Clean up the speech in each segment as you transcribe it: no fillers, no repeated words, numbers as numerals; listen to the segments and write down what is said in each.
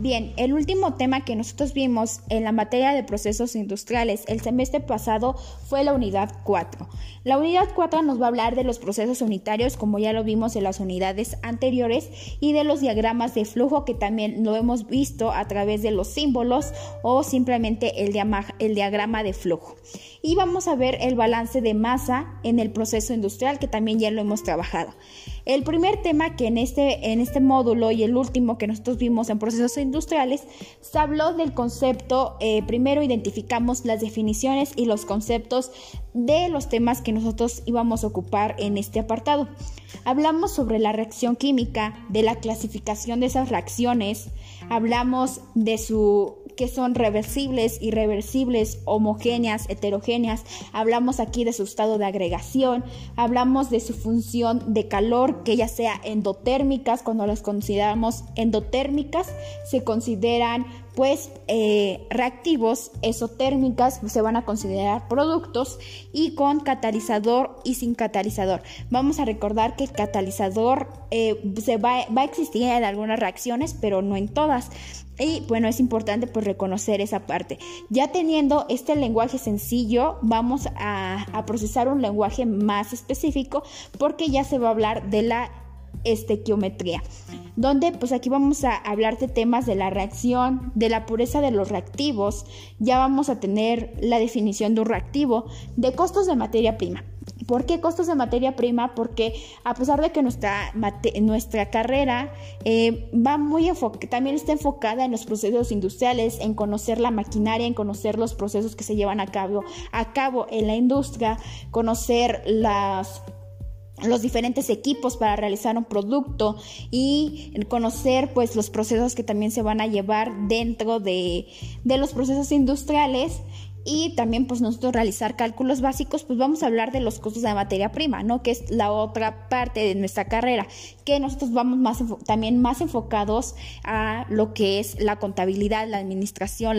Bien, el último tema que nosotros vimos en la materia de procesos industriales el semestre pasado fue la unidad 4. La unidad 4 nos va a hablar de los procesos unitarios, como ya lo vimos en las unidades anteriores, y de los diagramas de flujo, que también lo hemos visto a través de los símbolos o simplemente el diagrama de flujo. Y vamos a ver el balance de masa en el proceso industrial, que también ya lo hemos trabajado. El primer tema que en este módulo y el último que nosotros vimos en procesos industriales, se habló del concepto, primero identificamos las definiciones y los conceptos de los temas que nosotros íbamos a ocupar en este apartado. Hablamos sobre la reacción química, de la clasificación de esas reacciones, hablamos de que son reversibles, irreversibles, homogéneas, heterogéneas. Hablamos aquí de su estado de agregación, hablamos de su función de calor, que ya sea endotérmicas. Cuando las consideramos endotérmicas, se consideran reactivos; exotérmicas se van a considerar productos, y con catalizador y sin catalizador. Vamos a recordar que el catalizador va a existir en algunas reacciones, pero no en todas. Y bueno, es importante reconocer esa parte. Ya teniendo este lenguaje sencillo, vamos a procesar un lenguaje más específico, porque ya se va a hablar de la estequiometría, donde aquí vamos a hablar de temas de la reacción, de la pureza de los reactivos. Ya vamos a tener la definición de un reactivo, de costos de materia prima. ¿Por qué costos de materia prima? Porque a pesar de que nuestra carrera también está enfocada en los procesos industriales, en conocer la maquinaria, en conocer los procesos que se llevan a cabo en la industria, conocer los diferentes equipos para realizar un producto y conocer los procesos que también se van a llevar dentro de los procesos industriales. Y también nosotros realizar cálculos básicos, vamos a hablar de los costos de materia prima, ¿no? Que es la otra parte de nuestra carrera, que nosotros vamos también más enfocados a lo que es la contabilidad, la administración,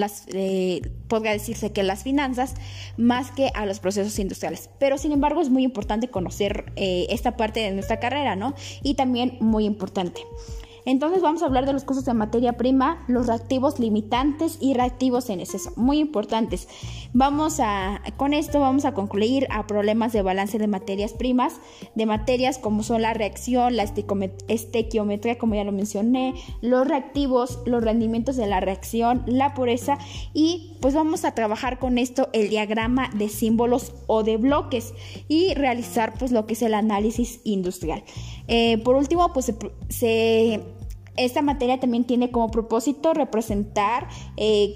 podría decirse que las finanzas, más que a los procesos industriales. Pero sin embargo es muy importante conocer esta parte de nuestra carrera, ¿no? Y también muy importante. Entonces vamos a hablar de los costos de materia prima, los reactivos limitantes y reactivos en exceso, muy importantes. Con esto vamos a concluir a problemas de balance de materias primas, de materias como son la reacción, la estequiometría, como ya lo mencioné, los reactivos, los rendimientos de la reacción, la pureza, y vamos a trabajar con esto el diagrama de símbolos o de bloques y realizar lo que es el análisis industrial. Por último, esta materia también tiene como propósito representar,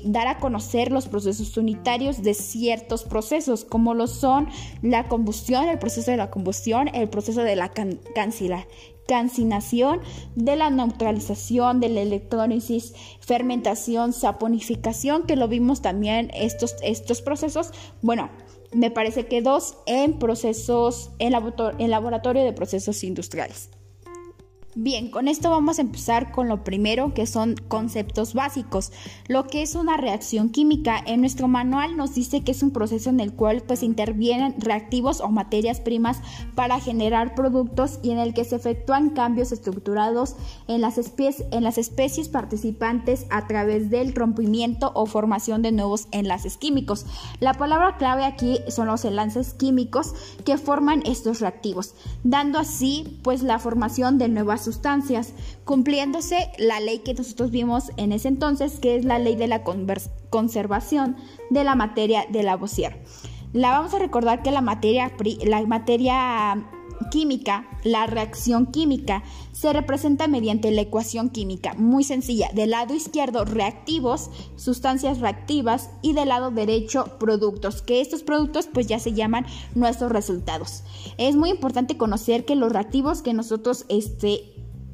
dar a conocer los procesos unitarios de ciertos procesos, como lo son la combustión, el proceso de la combustión, el proceso de la cancinación, de la neutralización, de la electrólisis, fermentación, saponificación, que lo vimos también estos procesos. Bueno, me parece que dos en laboratorio de procesos industriales. Bien, con esto vamos a empezar con lo primero, que son conceptos básicos. Lo que es una reacción química. En nuestro manual nos dice que es un proceso en el cual intervienen reactivos o materias primas para generar productos, y en el que se efectúan cambios estructurados en las especies participantes a través del rompimiento o formación de nuevos enlaces químicos. La palabra clave aquí son los enlaces químicos que forman estos reactivos, dando así la formación de nuevas sustancias, cumpliéndose la ley que nosotros vimos en ese entonces, que es la ley de la conservación de la materia de Lavoisier. Vamos a recordar que la materia química, la reacción química, se representa mediante la ecuación química, muy sencilla: del lado izquierdo reactivos, sustancias reactivas, y del lado derecho productos, que estos productos ya se llaman nuestros resultados. Es muy importante conocer que los reactivos que nosotros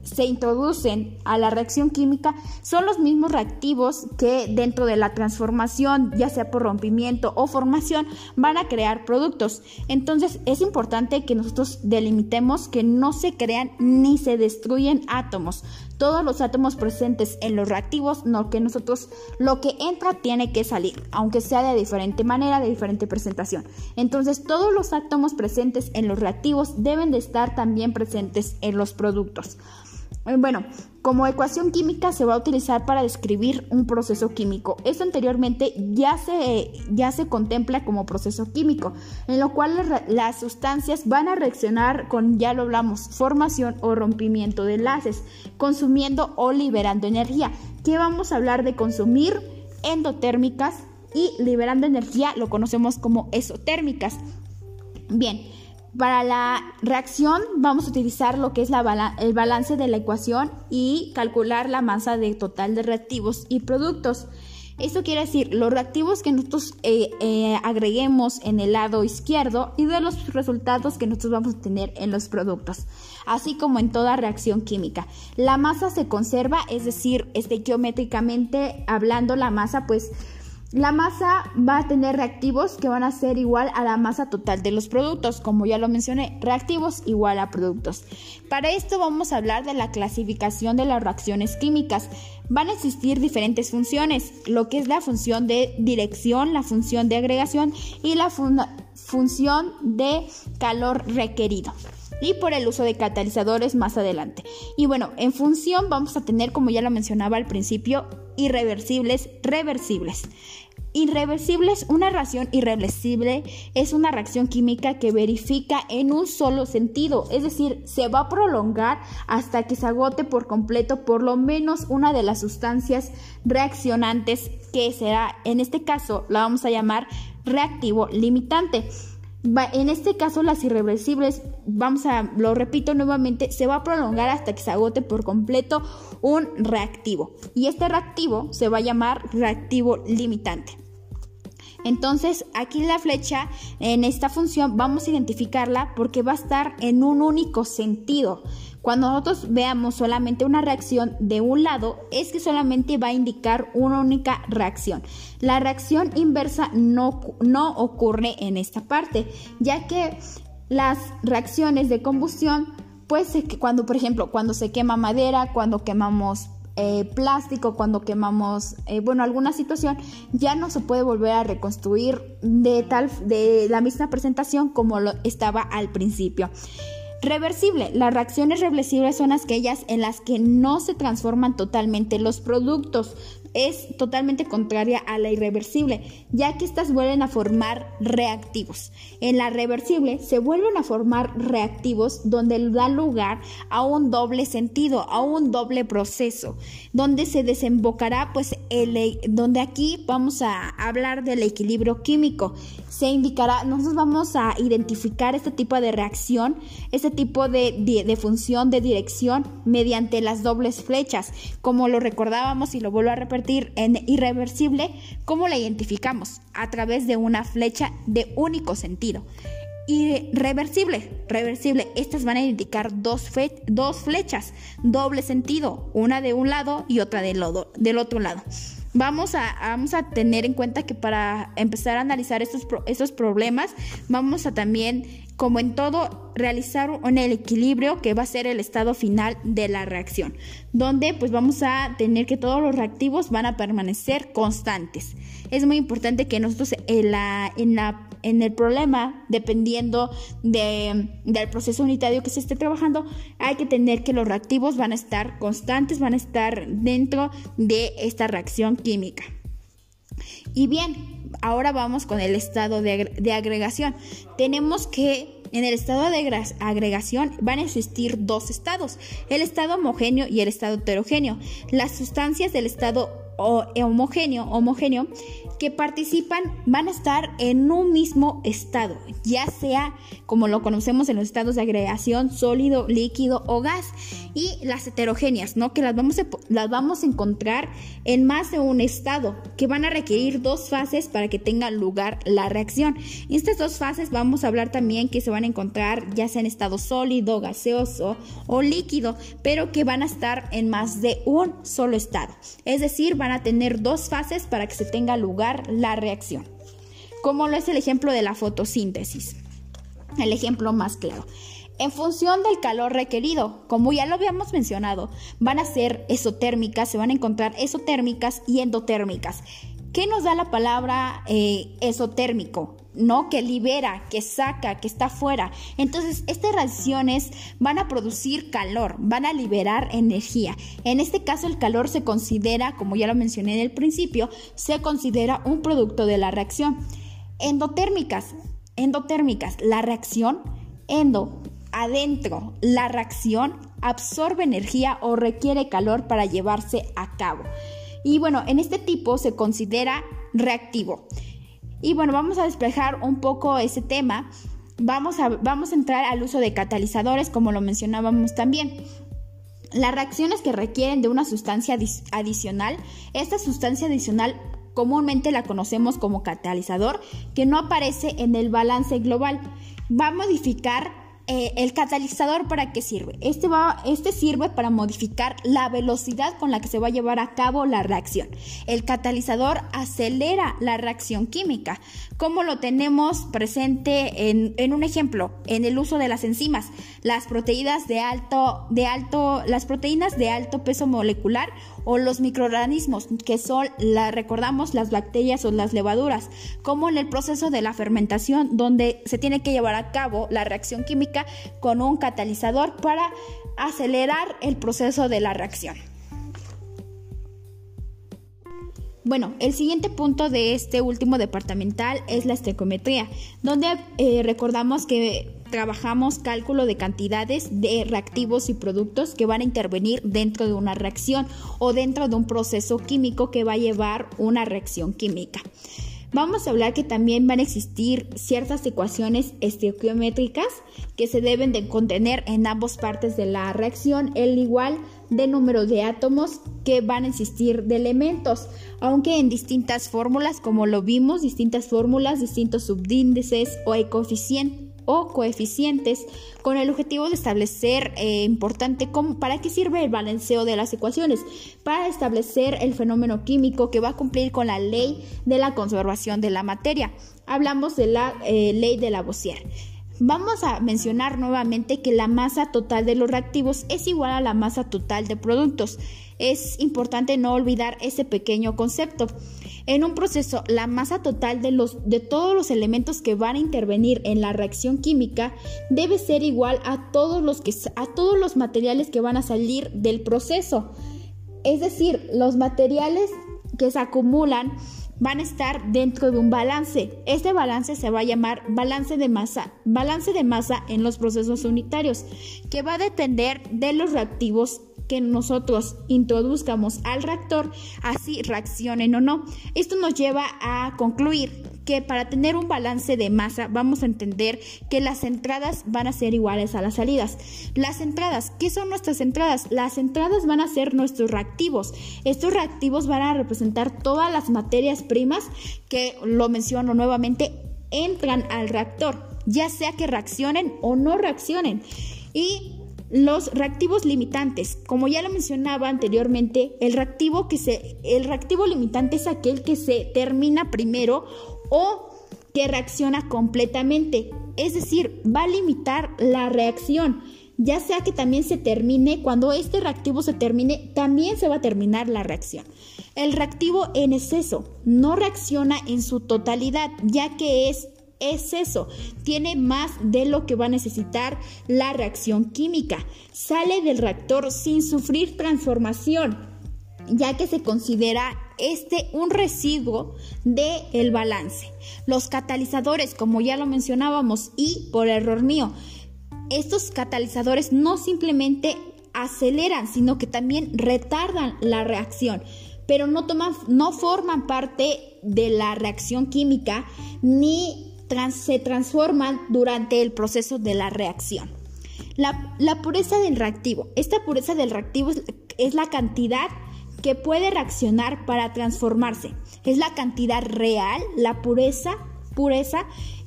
se introducen a la reacción química son los mismos reactivos que dentro de la transformación, ya sea por rompimiento o formación, van a crear productos. Entonces es importante que nosotros delimitemos que no se crean ni se destruyen átomos. Todos los átomos presentes en los reactivos, lo que entra tiene que salir, aunque sea de diferente manera, de diferente presentación. Entonces todos los átomos presentes en los reactivos deben de estar también presentes en los productos. Bueno, como ecuación química se va a utilizar para describir un proceso químico. Esto anteriormente ya se contempla como proceso químico, en lo cual las sustancias van a reaccionar con, ya lo hablamos, formación o rompimiento de enlaces, consumiendo o liberando energía. ¿Qué vamos a hablar de consumir? Endotérmicas, y liberando energía lo conocemos como exotérmicas. Bien. Para la reacción vamos a utilizar lo que es el balance de la ecuación y calcular la masa de total de reactivos y productos. Esto quiere decir los reactivos que nosotros agreguemos en el lado izquierdo y de los resultados que nosotros vamos a tener en los productos, así como en toda reacción química. La masa se conserva, es decir, geométricamente hablando la masa, pues... La masa va a tener reactivos que van a ser igual a la masa total de los productos, como ya lo mencioné, reactivos igual a productos. Para esto vamos a hablar de la clasificación de las reacciones químicas. Van a existir diferentes funciones, lo que es la función de dirección, la función de agregación y la función de calor requerido. Y por el uso de catalizadores más adelante. Y bueno, en función vamos a tener, como ya lo mencionaba al principio, irreversibles, reversibles. Irreversibles, una reacción irreversible es una reacción química que verifica en un solo sentido, es decir, se va a prolongar hasta que se agote por completo por lo menos una de las sustancias reaccionantes, que será, en este caso, la vamos a llamar reactivo limitante. En este caso, las irreversibles, lo repito nuevamente, se va a prolongar hasta que se agote por completo un reactivo. Y este reactivo se va a llamar reactivo limitante. Entonces, aquí en la flecha, en esta función, vamos a identificarla porque va a estar en un único sentido. Cuando nosotros veamos solamente una reacción de un lado, es que solamente va a indicar una única reacción. La reacción inversa no ocurre en esta parte, ya que las reacciones de combustión, pues cuando, por ejemplo, cuando se quema madera, cuando quemamos plástico, cuando quemamos, alguna situación, ya no se puede volver a reconstruir de la misma presentación como lo estaba al principio. Reversible. Las reacciones reversibles son aquellas en las que no se transforman totalmente los productos. Es totalmente contraria a la irreversible, ya que estas vuelven a formar reactivos. En la reversible se vuelven a formar reactivos donde da lugar a un doble sentido, a un doble proceso, donde se desembocará, pues, donde aquí vamos a hablar del equilibrio químico. Se indicará, nosotros vamos a identificar este tipo de reacción, este tipo de función de dirección mediante las dobles flechas, como lo recordábamos y lo vuelvo a repetir. En irreversible, ¿cómo la identificamos? A través de una flecha de único sentido. Y reversible, estas van a indicar dos flechas, doble sentido, una de un lado y otra del otro lado. Vamos a tener en cuenta que para empezar a analizar estos problemas, vamos a también, como en todo, realizar un equilibrio que va a ser el estado final de la reacción, donde pues vamos a tener que todos los reactivos van a permanecer constantes. Es muy importante que nosotros en el problema, dependiendo del proceso unitario que se esté trabajando, hay que tener que los reactivos van a estar constantes, van a estar dentro de esta reacción química. Y bien, ahora vamos con el estado de agregación. Tenemos que en el estado de agregación van a existir dos estados, el estado homogéneo y el estado heterogéneo. Las sustancias del estado homogéneo que participan van a estar en un mismo estado, ya sea como lo conocemos en los estados de agregación, sólido, líquido o gas, y las heterogéneas, ¿no? Que las vamos a encontrar en más de un estado, que van a requerir dos fases para que tenga lugar la reacción. Y estas dos fases vamos a hablar también que se van a encontrar ya sea en estado sólido, gaseoso o líquido, pero que van a estar en más de un solo estado, es decir, van a tener dos fases para que se tenga lugar la reacción, como lo es el ejemplo de la fotosíntesis, el ejemplo más claro. En función del calor requerido, como ya lo habíamos mencionado, van a ser exotérmicas, se van a encontrar exotérmicas y endotérmicas. ¿Qué nos da la palabra esotérmico? ¿No? Que libera, que saca, que está afuera. Entonces, estas radiaciones van a producir calor, van a liberar energía. En este caso, el calor se considera, como ya lo mencioné en el principio, se considera un producto de la reacción. Endotérmicas, la reacción, endo, adentro, la reacción absorbe energía o requiere calor para llevarse a cabo. Y bueno, en este tipo se considera reactivo. Y bueno, vamos a despejar un poco ese tema. Vamos a entrar al uso de catalizadores, como lo mencionábamos también. Las reacciones que requieren de una sustancia adicional, esta sustancia adicional comúnmente la conocemos como catalizador, que no aparece en el balance global. Va a modificar el catalizador. ¿Para qué sirve? Este sirve para modificar la velocidad con la que se va a llevar a cabo la reacción. El catalizador acelera la reacción química, como lo tenemos presente en un ejemplo, en el uso de las enzimas, las proteínas de alto peso molecular o los microorganismos, que son, recordamos, las bacterias o las levaduras, como en el proceso de la fermentación, donde se tiene que llevar a cabo la reacción química con un catalizador para acelerar el proceso de la reacción. Bueno, el siguiente punto de este último departamental es la estequiometría, donde recordamos que trabajamos cálculo de cantidades de reactivos y productos que van a intervenir dentro de una reacción o dentro de un proceso químico que va a llevar una reacción química. Vamos a hablar que también van a existir ciertas ecuaciones estequiométricas que se deben de contener en ambas partes de la reacción, el igual de número de átomos que van a existir de elementos, aunque en distintas fórmulas, como lo vimos, distintos subíndices o coeficientes, con el objetivo de establecer ¿para qué sirve el balanceo de las ecuaciones? Para establecer el fenómeno químico que va a cumplir con la ley de la conservación de la materia. Hablamos de la ley de Lavoisier. Vamos a mencionar nuevamente que la masa total de los reactivos es igual a la masa total de productos. Es importante no olvidar ese pequeño concepto. En un proceso, la masa total de todos los elementos que van a intervenir en la reacción química debe ser igual a todos los materiales que van a salir del proceso. Es decir, los materiales que se acumulan van a estar dentro de un balance. Este balance se va a llamar balance de masa en los procesos unitarios, que va a depender de los reactivos que nosotros introduzcamos al reactor, así reaccionen o no. Esto nos lleva a concluir que para tener un balance de masa vamos a entender que las entradas van a ser iguales a las salidas. Las entradas, ¿qué son nuestras entradas? Las entradas van a ser nuestros reactivos. Estos reactivos van a representar todas las materias primas que, lo menciono nuevamente, entran al reactor, ya sea que reaccionen o no reaccionen. Y los reactivos limitantes, como ya lo mencionaba anteriormente, el reactivo limitante es aquel que se termina primero o que reacciona completamente, es decir, va a limitar la reacción. Ya sea que también se termine, cuando este reactivo se termine, también se va a terminar la reacción. El reactivo en exceso no reacciona en su totalidad, ya que tiene más de lo que va a necesitar la reacción química. Sale del reactor sin sufrir transformación, ya que se considera un residuo del balance. Los catalizadores, como ya lo mencionábamos, y por error mío, estos catalizadores no simplemente aceleran, sino que también retardan la reacción, pero no forman parte de la reacción química ni se transforman durante el proceso de la reacción. La pureza del reactivo. Esta pureza del reactivo es la cantidad que puede reaccionar para transformarse. Es la cantidad real. La pureza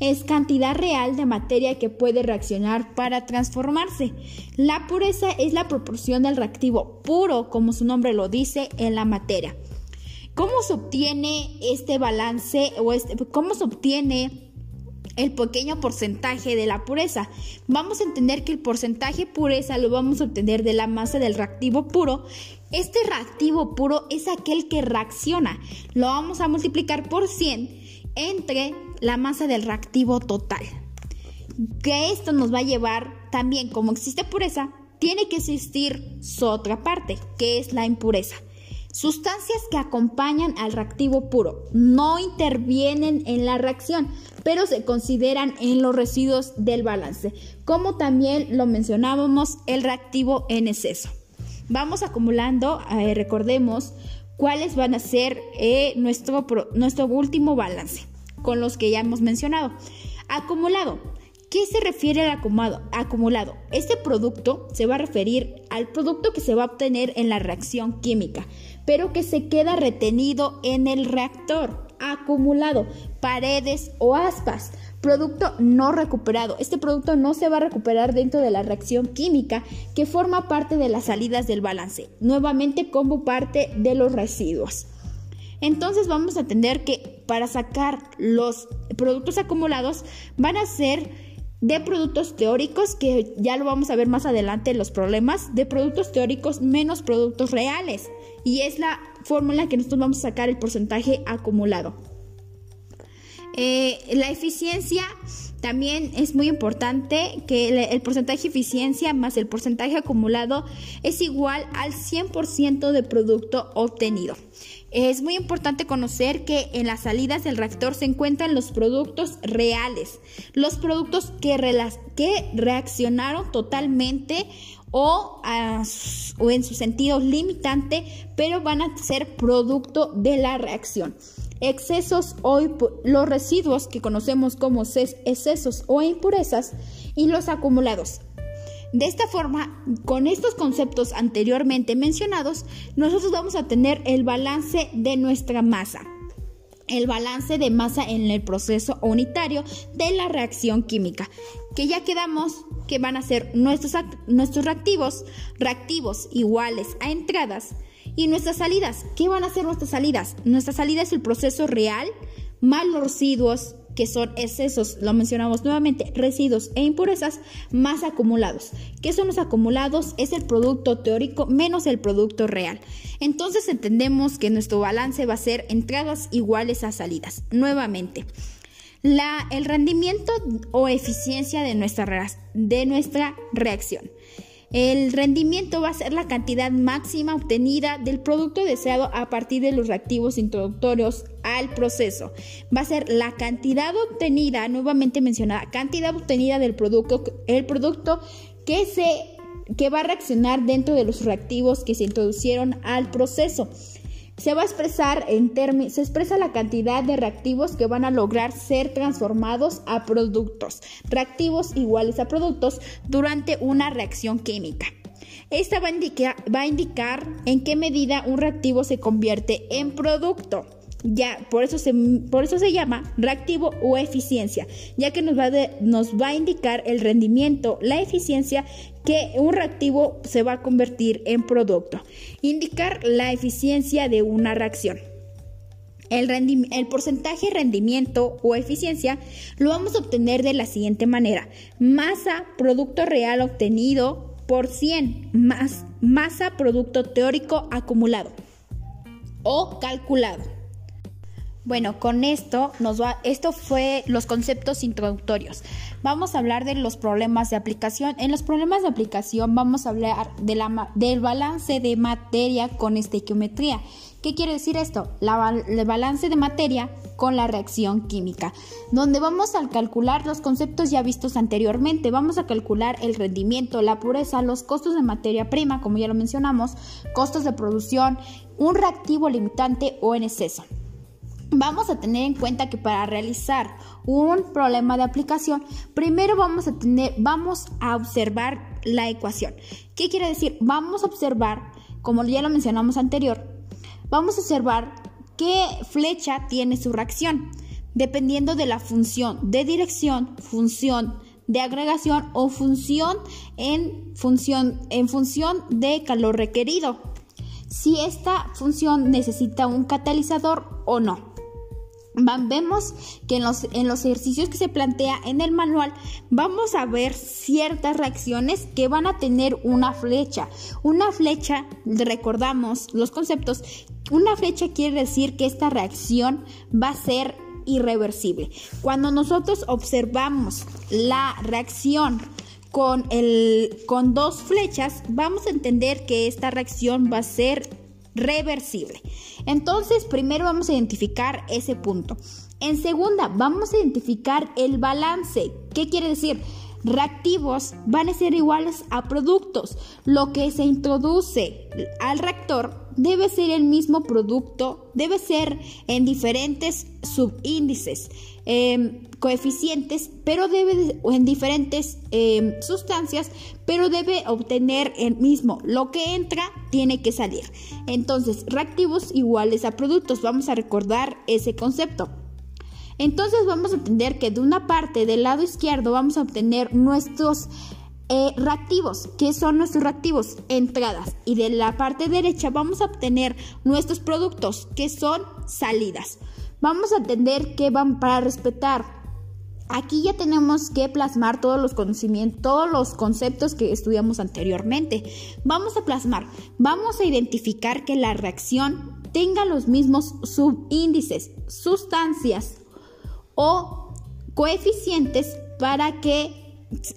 es cantidad real de materia que puede reaccionar para transformarse. La pureza es la proporción del reactivo puro, como su nombre lo dice, en la materia. ¿Cómo se obtiene el pequeño porcentaje de la pureza. Vamos a entender que el porcentaje pureza lo vamos a obtener de la masa del reactivo puro. Este reactivo puro es aquel que reacciona. Lo vamos a multiplicar por 100 entre la masa del reactivo total. Que esto nos va a llevar también, como existe pureza, tiene que existir su otra parte, que es la impureza. Sustancias que acompañan al reactivo puro no intervienen en la reacción, pero se consideran en los residuos del balance, como también lo mencionábamos, el reactivo en exceso. Vamos acumulando, recordemos cuáles van a ser nuestro último balance, con los que ya hemos mencionado. Acumulado. ¿Qué se refiere al acumulado? Este producto se va a referir al producto que se va a obtener en la reacción química, pero que se queda retenido en el reactor. Acumulado, paredes o aspas, producto no recuperado. Este producto no se va a recuperar dentro de la reacción química, que forma parte de las salidas del balance, nuevamente como parte de los residuos. Entonces vamos a entender que para sacar los productos acumulados van a ser de productos teóricos, que ya lo vamos a ver más adelante en los problemas, de productos teóricos menos productos reales. Y es la fórmula que nosotros vamos a sacar el porcentaje acumulado. La eficiencia también es muy importante, que el porcentaje eficiencia más el porcentaje acumulado es igual al 100% de producto obtenido. Es muy importante conocer que en las salidas del reactor se encuentran los productos reales, los productos que reaccionaron totalmente o en su sentido limitante, pero van a ser producto de la reacción. Excesos o los residuos que conocemos como excesos o impurezas y los acumulados. De esta forma, con estos conceptos anteriormente mencionados, nosotros vamos a tener el balance de nuestra masa, el balance de masa en el proceso unitario de la reacción química, que ya quedamos que van a ser nuestros reactivos iguales a entradas, y nuestras salidas. ¿Qué van a ser nuestras salidas? Nuestra salida es el proceso real más los residuos, que son excesos, lo mencionamos nuevamente, residuos e impurezas, más acumulados. ¿Qué son los acumulados? Es el producto teórico menos el producto real. Entonces entendemos que nuestro balance va a ser entradas iguales a salidas. Nuevamente, el rendimiento o eficiencia de nuestra reacción. El rendimiento va a ser la cantidad máxima obtenida del producto deseado a partir de los reactivos introductorios al proceso. Va a ser la cantidad obtenida, nuevamente mencionada, cantidad obtenida del producto, el producto que va a reaccionar dentro de los reactivos que se introducieron al proceso. Se va a expresar se expresa la cantidad de reactivos que van a lograr ser transformados a productos, reactivos iguales a productos durante una reacción química. Esta va a indicar en qué medida un reactivo se convierte en producto. Ya, por eso se llama reactivo o eficiencia, ya que nos va a indicar el rendimiento, la eficiencia que un reactivo se va a convertir en producto. Indicar la eficiencia de una reacción. El porcentaje rendimiento o eficiencia lo vamos a obtener de la siguiente manera. Masa, producto real obtenido por 100, más masa, producto teórico acumulado o calculado. Bueno, con esto esto fue los conceptos introductorios. Vamos a hablar de los problemas de aplicación. En los problemas de aplicación vamos a hablar del balance de materia con estequiometría. ¿Qué quiere decir esto? El balance de materia con la reacción química, donde vamos a calcular los conceptos ya vistos anteriormente. Vamos a calcular el rendimiento, la pureza, los costos de materia prima, como ya lo mencionamos, costos de producción, un reactivo limitante o en exceso. Vamos a tener en cuenta que para realizar un problema de aplicación, primero vamos a observar la ecuación. ¿Qué quiere decir? Vamos a observar, como ya lo mencionamos anterior, vamos a observar qué flecha tiene su reacción, dependiendo de la función de dirección, función de agregación o función de calor requerido, si esta función necesita un catalizador o no. Vemos que en los ejercicios que se plantea en el manual vamos a ver ciertas reacciones que van a tener una flecha. Una flecha, recordamos los conceptos, una flecha quiere decir que esta reacción va a ser irreversible. Cuando nosotros observamos la reacción con dos flechas, vamos a entender que esta reacción va a ser irreversible. Entonces, primero vamos a identificar ese punto. En segunda, vamos a identificar el balance. ¿Qué quiere decir? Reactivos van a ser iguales a productos. Lo que se introduce al reactor debe ser el mismo producto, debe ser en diferentes subíndices, coeficientes, pero debe, o en diferentes sustancias, pero debe obtener el mismo. Lo que entra tiene que salir. Entonces, reactivos iguales a productos. Vamos a recordar ese concepto. Entonces vamos a entender que de una parte del lado izquierdo vamos a obtener nuestros reactivos. ¿Qué son nuestros reactivos? Entradas. Y de la parte derecha vamos a obtener nuestros productos, que son salidas. Vamos a entender que van para respetar. Aquí ya tenemos que plasmar todos los conocimientos, todos los conceptos que estudiamos anteriormente. Vamos a plasmar, vamos a identificar que la reacción tenga los mismos subíndices, sustancias o coeficientes para que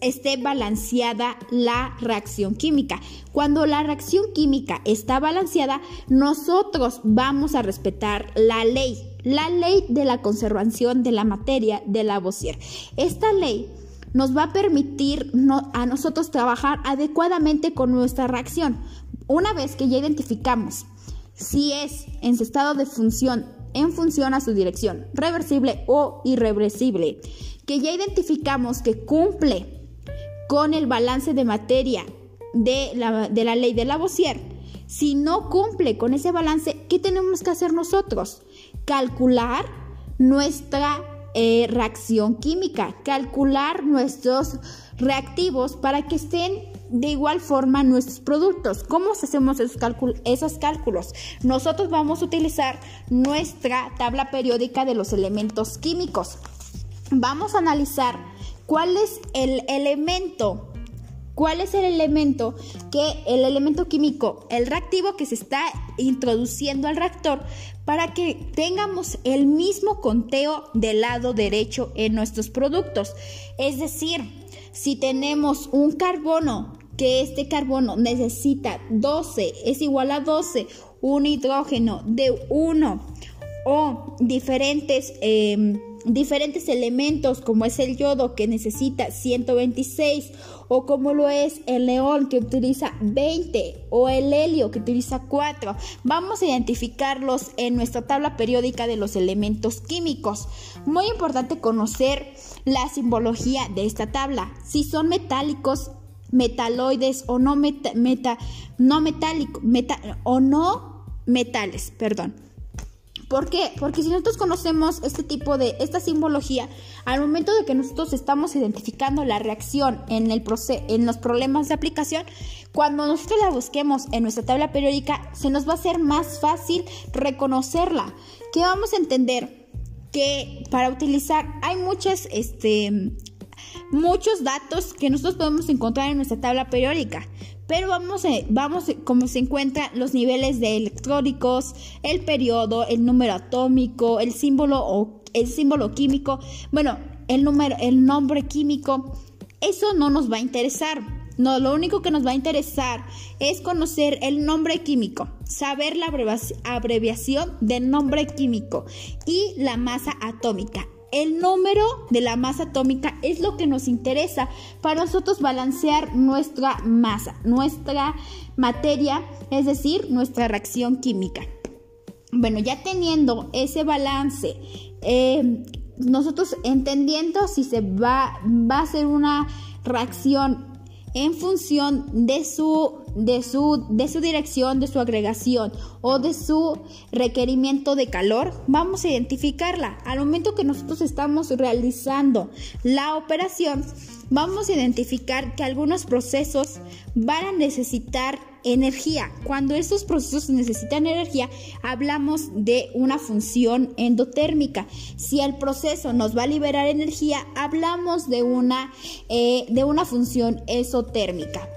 esté balanceada la reacción química. Cuando la reacción química está balanceada, nosotros vamos a respetar la ley de la conservación de la materia de Lavoisier. Esta ley nos va a permitir a nosotros trabajar adecuadamente con nuestra reacción. Una vez que ya identificamos si es en su estado de función, en función a su dirección, reversible o irreversible, que ya identificamos que cumple con el balance de materia de la ley de Lavoisier, si no cumple con ese balance, ¿qué tenemos que hacer nosotros? Calcular nuestra reacción química, calcular nuestros reactivos para que estén de igual forma nuestros productos. ¿Cómo hacemos esos cálculos? Nosotros vamos a utilizar nuestra tabla periódica de los elementos químicos. Vamos a analizar cuál es el elemento que el elemento químico, el reactivo que se está introduciendo al reactor, para que tengamos el mismo conteo del lado derecho en nuestros productos. Es decir, si tenemos un carbono, que este carbono necesita 12, es igual a 12, un hidrógeno de 1 o diferentes elementos como es el yodo, que necesita 126, o como lo es el neón, que utiliza 20, o el helio, que utiliza 4. Vamos a identificarlos en nuestra tabla periódica de los elementos químicos. Muy importante conocer la simbología de esta tabla, si son metálicos, metaloides o no metales, perdón. ¿Por qué? Porque si nosotros conocemos esta simbología, al momento de que nosotros estamos identificando la reacción en los problemas de aplicación, cuando nosotros la busquemos en nuestra tabla periódica, se nos va a ser más fácil reconocerla. ¿Qué vamos a entender? Que para utilizar hay muchos datos que nosotros podemos encontrar en nuestra tabla periódica. Pero vamos como se encuentran los niveles de electrónicos, el periodo, el número atómico, el símbolo o el símbolo químico, bueno, el nombre químico. Eso no nos va a interesar. No, lo único que nos va a interesar es conocer el nombre químico, saber la abreviación del nombre químico y la masa atómica. El número de la masa atómica es lo que nos interesa para nosotros balancear nuestra masa, nuestra materia, es decir, nuestra reacción química. Bueno, ya teniendo ese balance, nosotros entendiendo si se va a hacer una reacción en función de su dirección, de su agregación o de su requerimiento de calor, vamos a identificarla. Al momento que nosotros estamos realizando la operación, vamos a identificar que algunos procesos van a necesitar energía. Cuando estos procesos necesitan energía, hablamos de una función endotérmica. Si el proceso nos va a liberar energía, hablamos de una función exotérmica.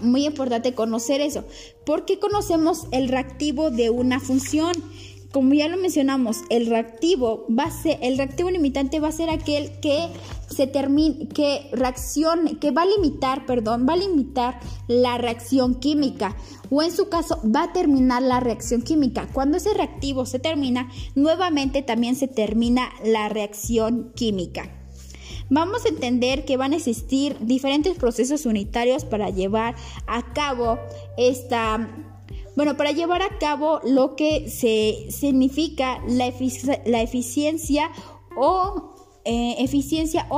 Muy importante conocer eso. ¿Por qué conocemos el reactivo de una función? Como ya lo mencionamos, el reactivo limitante va a ser aquel que va a limitar la reacción química, o en su caso va a terminar la reacción química. Cuando ese reactivo se termina, nuevamente también se termina la reacción química. Vamos a entender que van a existir diferentes procesos unitarios para llevar a cabo lo que se significa la eficiencia o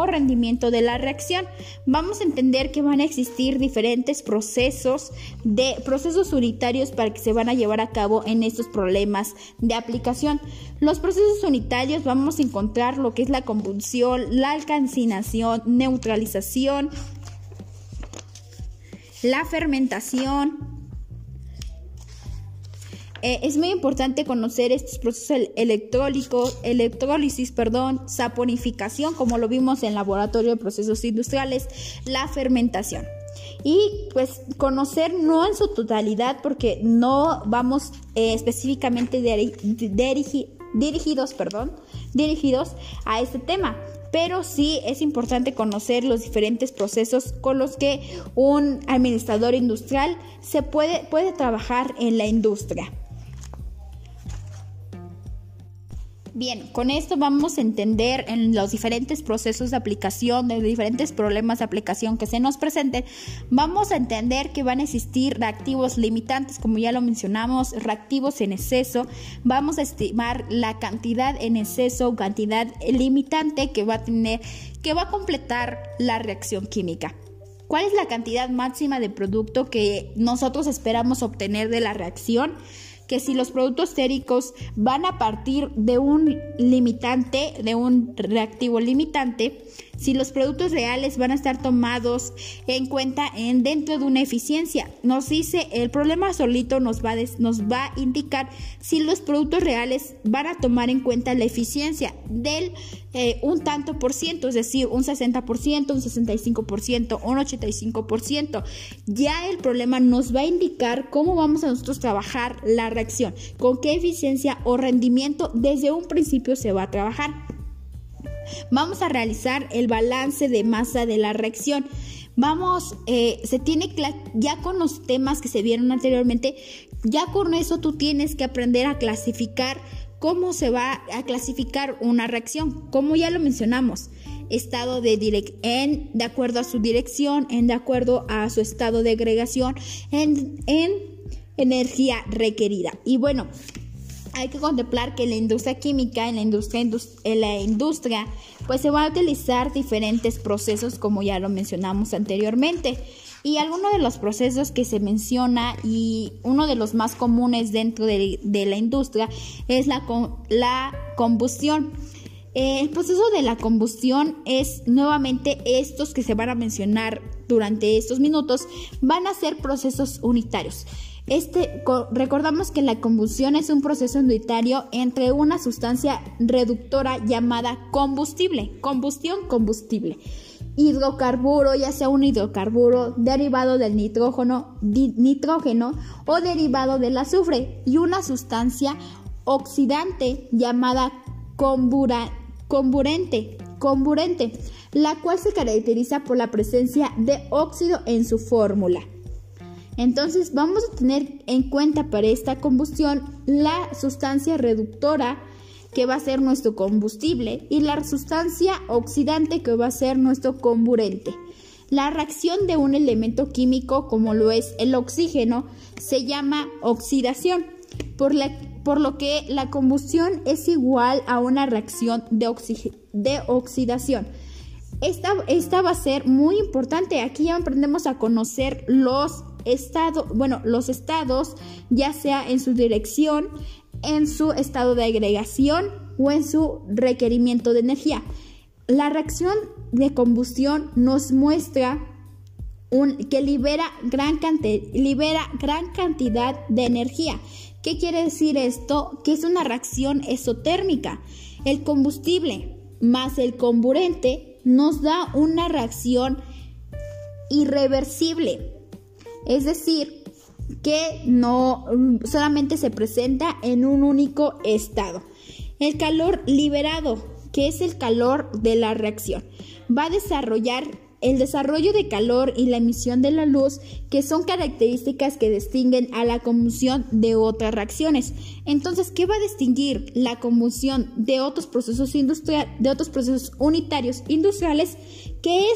rendimiento de la reacción. Vamos a entender que van a existir diferentes procesos unitarios para que se van a llevar a cabo en estos problemas de aplicación. Los procesos unitarios vamos a encontrar lo que es la combustión, la alcalinización, neutralización, la fermentación. Es muy importante conocer estos procesos electrólisis, saponificación, como lo vimos en laboratorio de procesos industriales, la fermentación. Y pues conocer no en su totalidad, porque no vamos específicamente dirigidos a este tema, pero sí es importante conocer los diferentes procesos con los que un administrador industrial se puede trabajar en la industria. Bien, con esto vamos a entender en los diferentes procesos de aplicación, de diferentes problemas de aplicación que se nos presenten. Vamos a entender que van a existir reactivos limitantes, como ya lo mencionamos, reactivos en exceso. Vamos a estimar la cantidad en exceso o cantidad limitante que va a completar la reacción química. ¿Cuál es la cantidad máxima de producto que nosotros esperamos obtener de la reacción? Que si los productos estéricos van a partir de un reactivo limitante, si los productos reales van a estar tomados en cuenta dentro de una eficiencia. Nos dice, el problema solito nos va a indicar si los productos reales van a tomar en cuenta la eficiencia del un tanto por ciento, es decir, un 60%, un 65%, un 85%. Ya el problema nos va a indicar cómo vamos a nosotros trabajar la reacción, con qué eficiencia o rendimiento desde un principio se va a trabajar. Vamos a realizar el balance de masa de la reacción. Ya con los temas que se vieron anteriormente, ya con eso tú tienes que aprender a clasificar cómo se va a clasificar una reacción, como ya lo mencionamos. Estado de acuerdo a su dirección, de acuerdo a su estado de agregación, en energía requerida. Y bueno, hay que contemplar que en la industria química, en la industria, pues se van a utilizar diferentes procesos, como ya lo mencionamos anteriormente. Y algunos de los procesos que se menciona y uno de los más comunes dentro de la industria es la combustión. El proceso de la combustión es nuevamente estos que se van a mencionar durante estos minutos, van a ser procesos unitarios. Recordamos que la combustión es un proceso unitario entre una sustancia reductora llamada combustible, hidrocarburo, ya sea un hidrocarburo derivado del nitrógeno o derivado del azufre, y una sustancia oxidante llamada comburente, la cual se caracteriza por la presencia de óxido en su fórmula. Entonces vamos a tener en cuenta para esta combustión la sustancia reductora, que va a ser nuestro combustible, y la sustancia oxidante, que va a ser nuestro comburente. La reacción de un elemento químico, como lo es el oxígeno, se llama oxidación, por lo que la combustión es igual a una reacción de oxidación. Esta va a ser muy importante. Aquí ya aprendemos a conocer los estados, ya sea en su dirección, en su estado de agregación o en su requerimiento de energía. La reacción de combustión nos muestra que libera gran cantidad de energía. ¿Qué quiere decir esto? Que es una reacción exotérmica. El combustible más el comburente nos da una reacción irreversible. Es decir, que no solamente se presenta en un único estado. El calor liberado, que es el calor de la reacción, va a desarrollar el desarrollo de calor y la emisión de la luz, que son características que distinguen a la combustión de otras reacciones. Entonces, ¿qué va a distinguir la combustión de otros procesos unitarios industriales? Que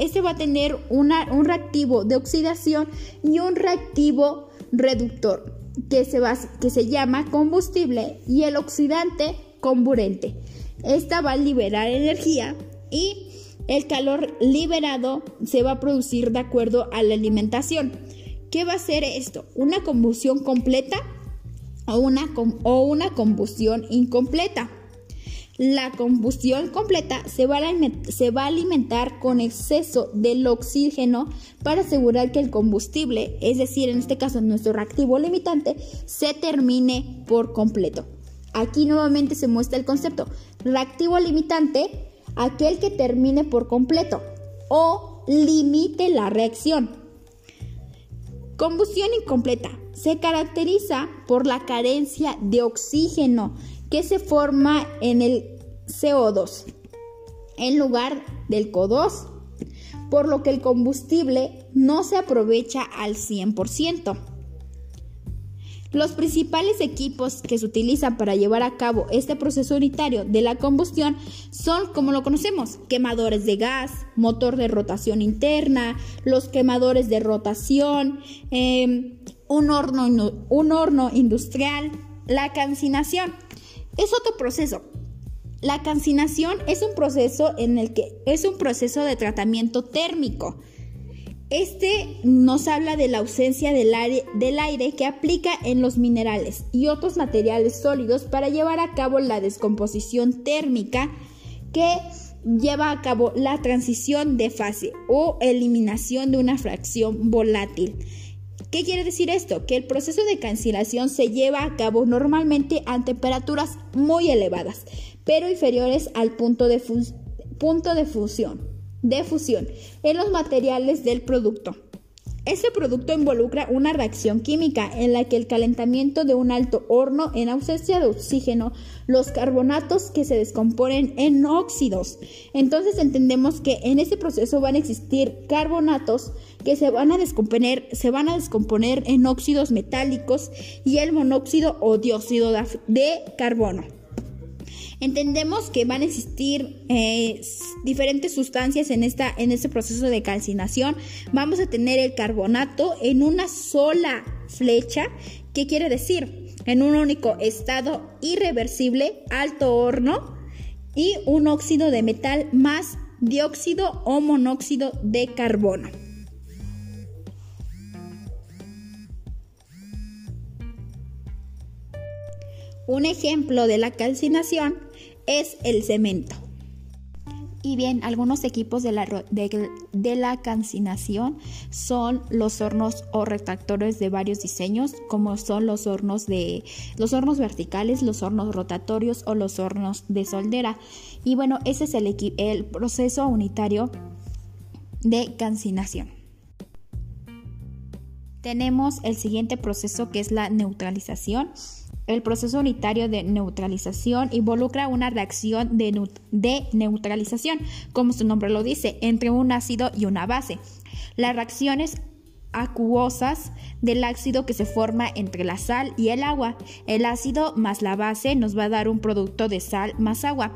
este va a tener un reactivo de oxidación y un reactivo reductor, que se llama combustible, y el oxidante comburente. Esta va a liberar energía, y el calor liberado se va a producir de acuerdo a la alimentación. ¿Qué va a ser esto? ¿Una combustión completa o una combustión incompleta? La combustión completa se va a alimentar con exceso del oxígeno para asegurar que el combustible, es decir, en este caso nuestro reactivo limitante, se termine por completo. Aquí nuevamente se muestra el concepto. Reactivo limitante, aquel que termine por completo o limite la reacción. Combustión incompleta se caracteriza por la carencia de oxígeno que se forma en el CO2 en lugar del CO2, por lo que el combustible no se aprovecha al 100%. Los principales equipos que se utilizan para llevar a cabo este proceso unitario de la combustión son, como lo conocemos, quemadores de gas, motor de rotación interna, los quemadores de rotación, un horno industrial, la calcinación. Es otro proceso. La calcinación es un proceso de tratamiento térmico. Este nos habla de la ausencia del aire que aplica en los minerales y otros materiales sólidos para llevar a cabo la descomposición térmica, que lleva a cabo la transición de fase o eliminación de una fracción volátil. ¿Qué quiere decir esto? Que el proceso de calcinación se lleva a cabo normalmente a temperaturas muy elevadas, pero inferiores al punto de fusión en los materiales del producto. Este producto involucra una reacción química en la que el calentamiento de un alto horno en ausencia de oxígeno, los carbonatos que se descomponen en óxidos. Entonces entendemos que en este proceso van a existir carbonatos que se van a descomponer en óxidos metálicos y el monóxido o dióxido de carbono. Entendemos que van a existir diferentes sustancias en este proceso de calcinación. Vamos a tener el carbonato en una sola flecha. ¿Qué quiere decir? En un único estado irreversible, alto horno, y un óxido de metal más dióxido o monóxido de carbono. Un ejemplo de la calcinación es el cemento. Y bien, algunos equipos de la calcinación son los hornos o retractores de varios diseños, como son los hornos verticales, los hornos rotatorios o los hornos de soldera. Y bueno, ese es el proceso unitario de calcinación. Tenemos el siguiente proceso, que es la neutralización. El proceso unitario de neutralización involucra una reacción de neutralización, como su nombre lo dice, entre un ácido y una base. Las reacciones acuosas del ácido, que se forma entre la sal y el agua. El ácido más la base nos va a dar un producto de sal más agua.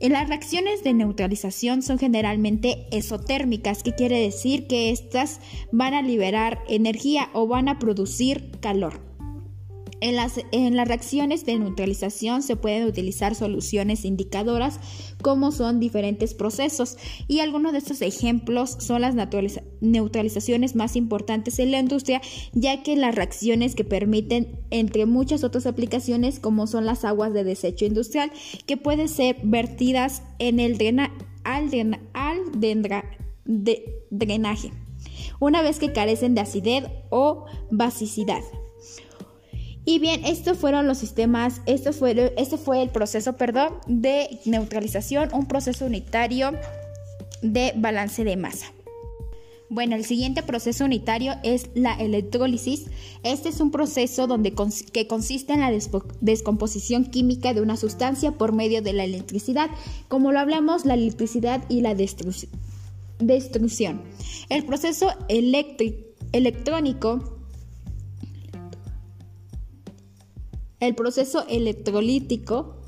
Las reacciones de neutralización son generalmente exotérmicas, que quiere decir que estas van a liberar energía o van a producir calor. En las reacciones de neutralización se pueden utilizar soluciones indicadoras como son diferentes procesos, y algunos de estos ejemplos son las neutralizaciones más importantes en la industria, ya que las reacciones que permiten, entre muchas otras aplicaciones, como son las aguas de desecho industrial, que pueden ser vertidas en el drenaje una vez que carecen de acidez o basicidad. Y bien, este fue el proceso de neutralización, un proceso unitario de balance de masa. Bueno, el siguiente proceso unitario es la electrólisis. Este es un proceso que consiste en la descomposición química de una sustancia por medio de la electricidad. Como lo hablamos, la electricidad y la destrucción. El proceso electrónico. El proceso electrolítico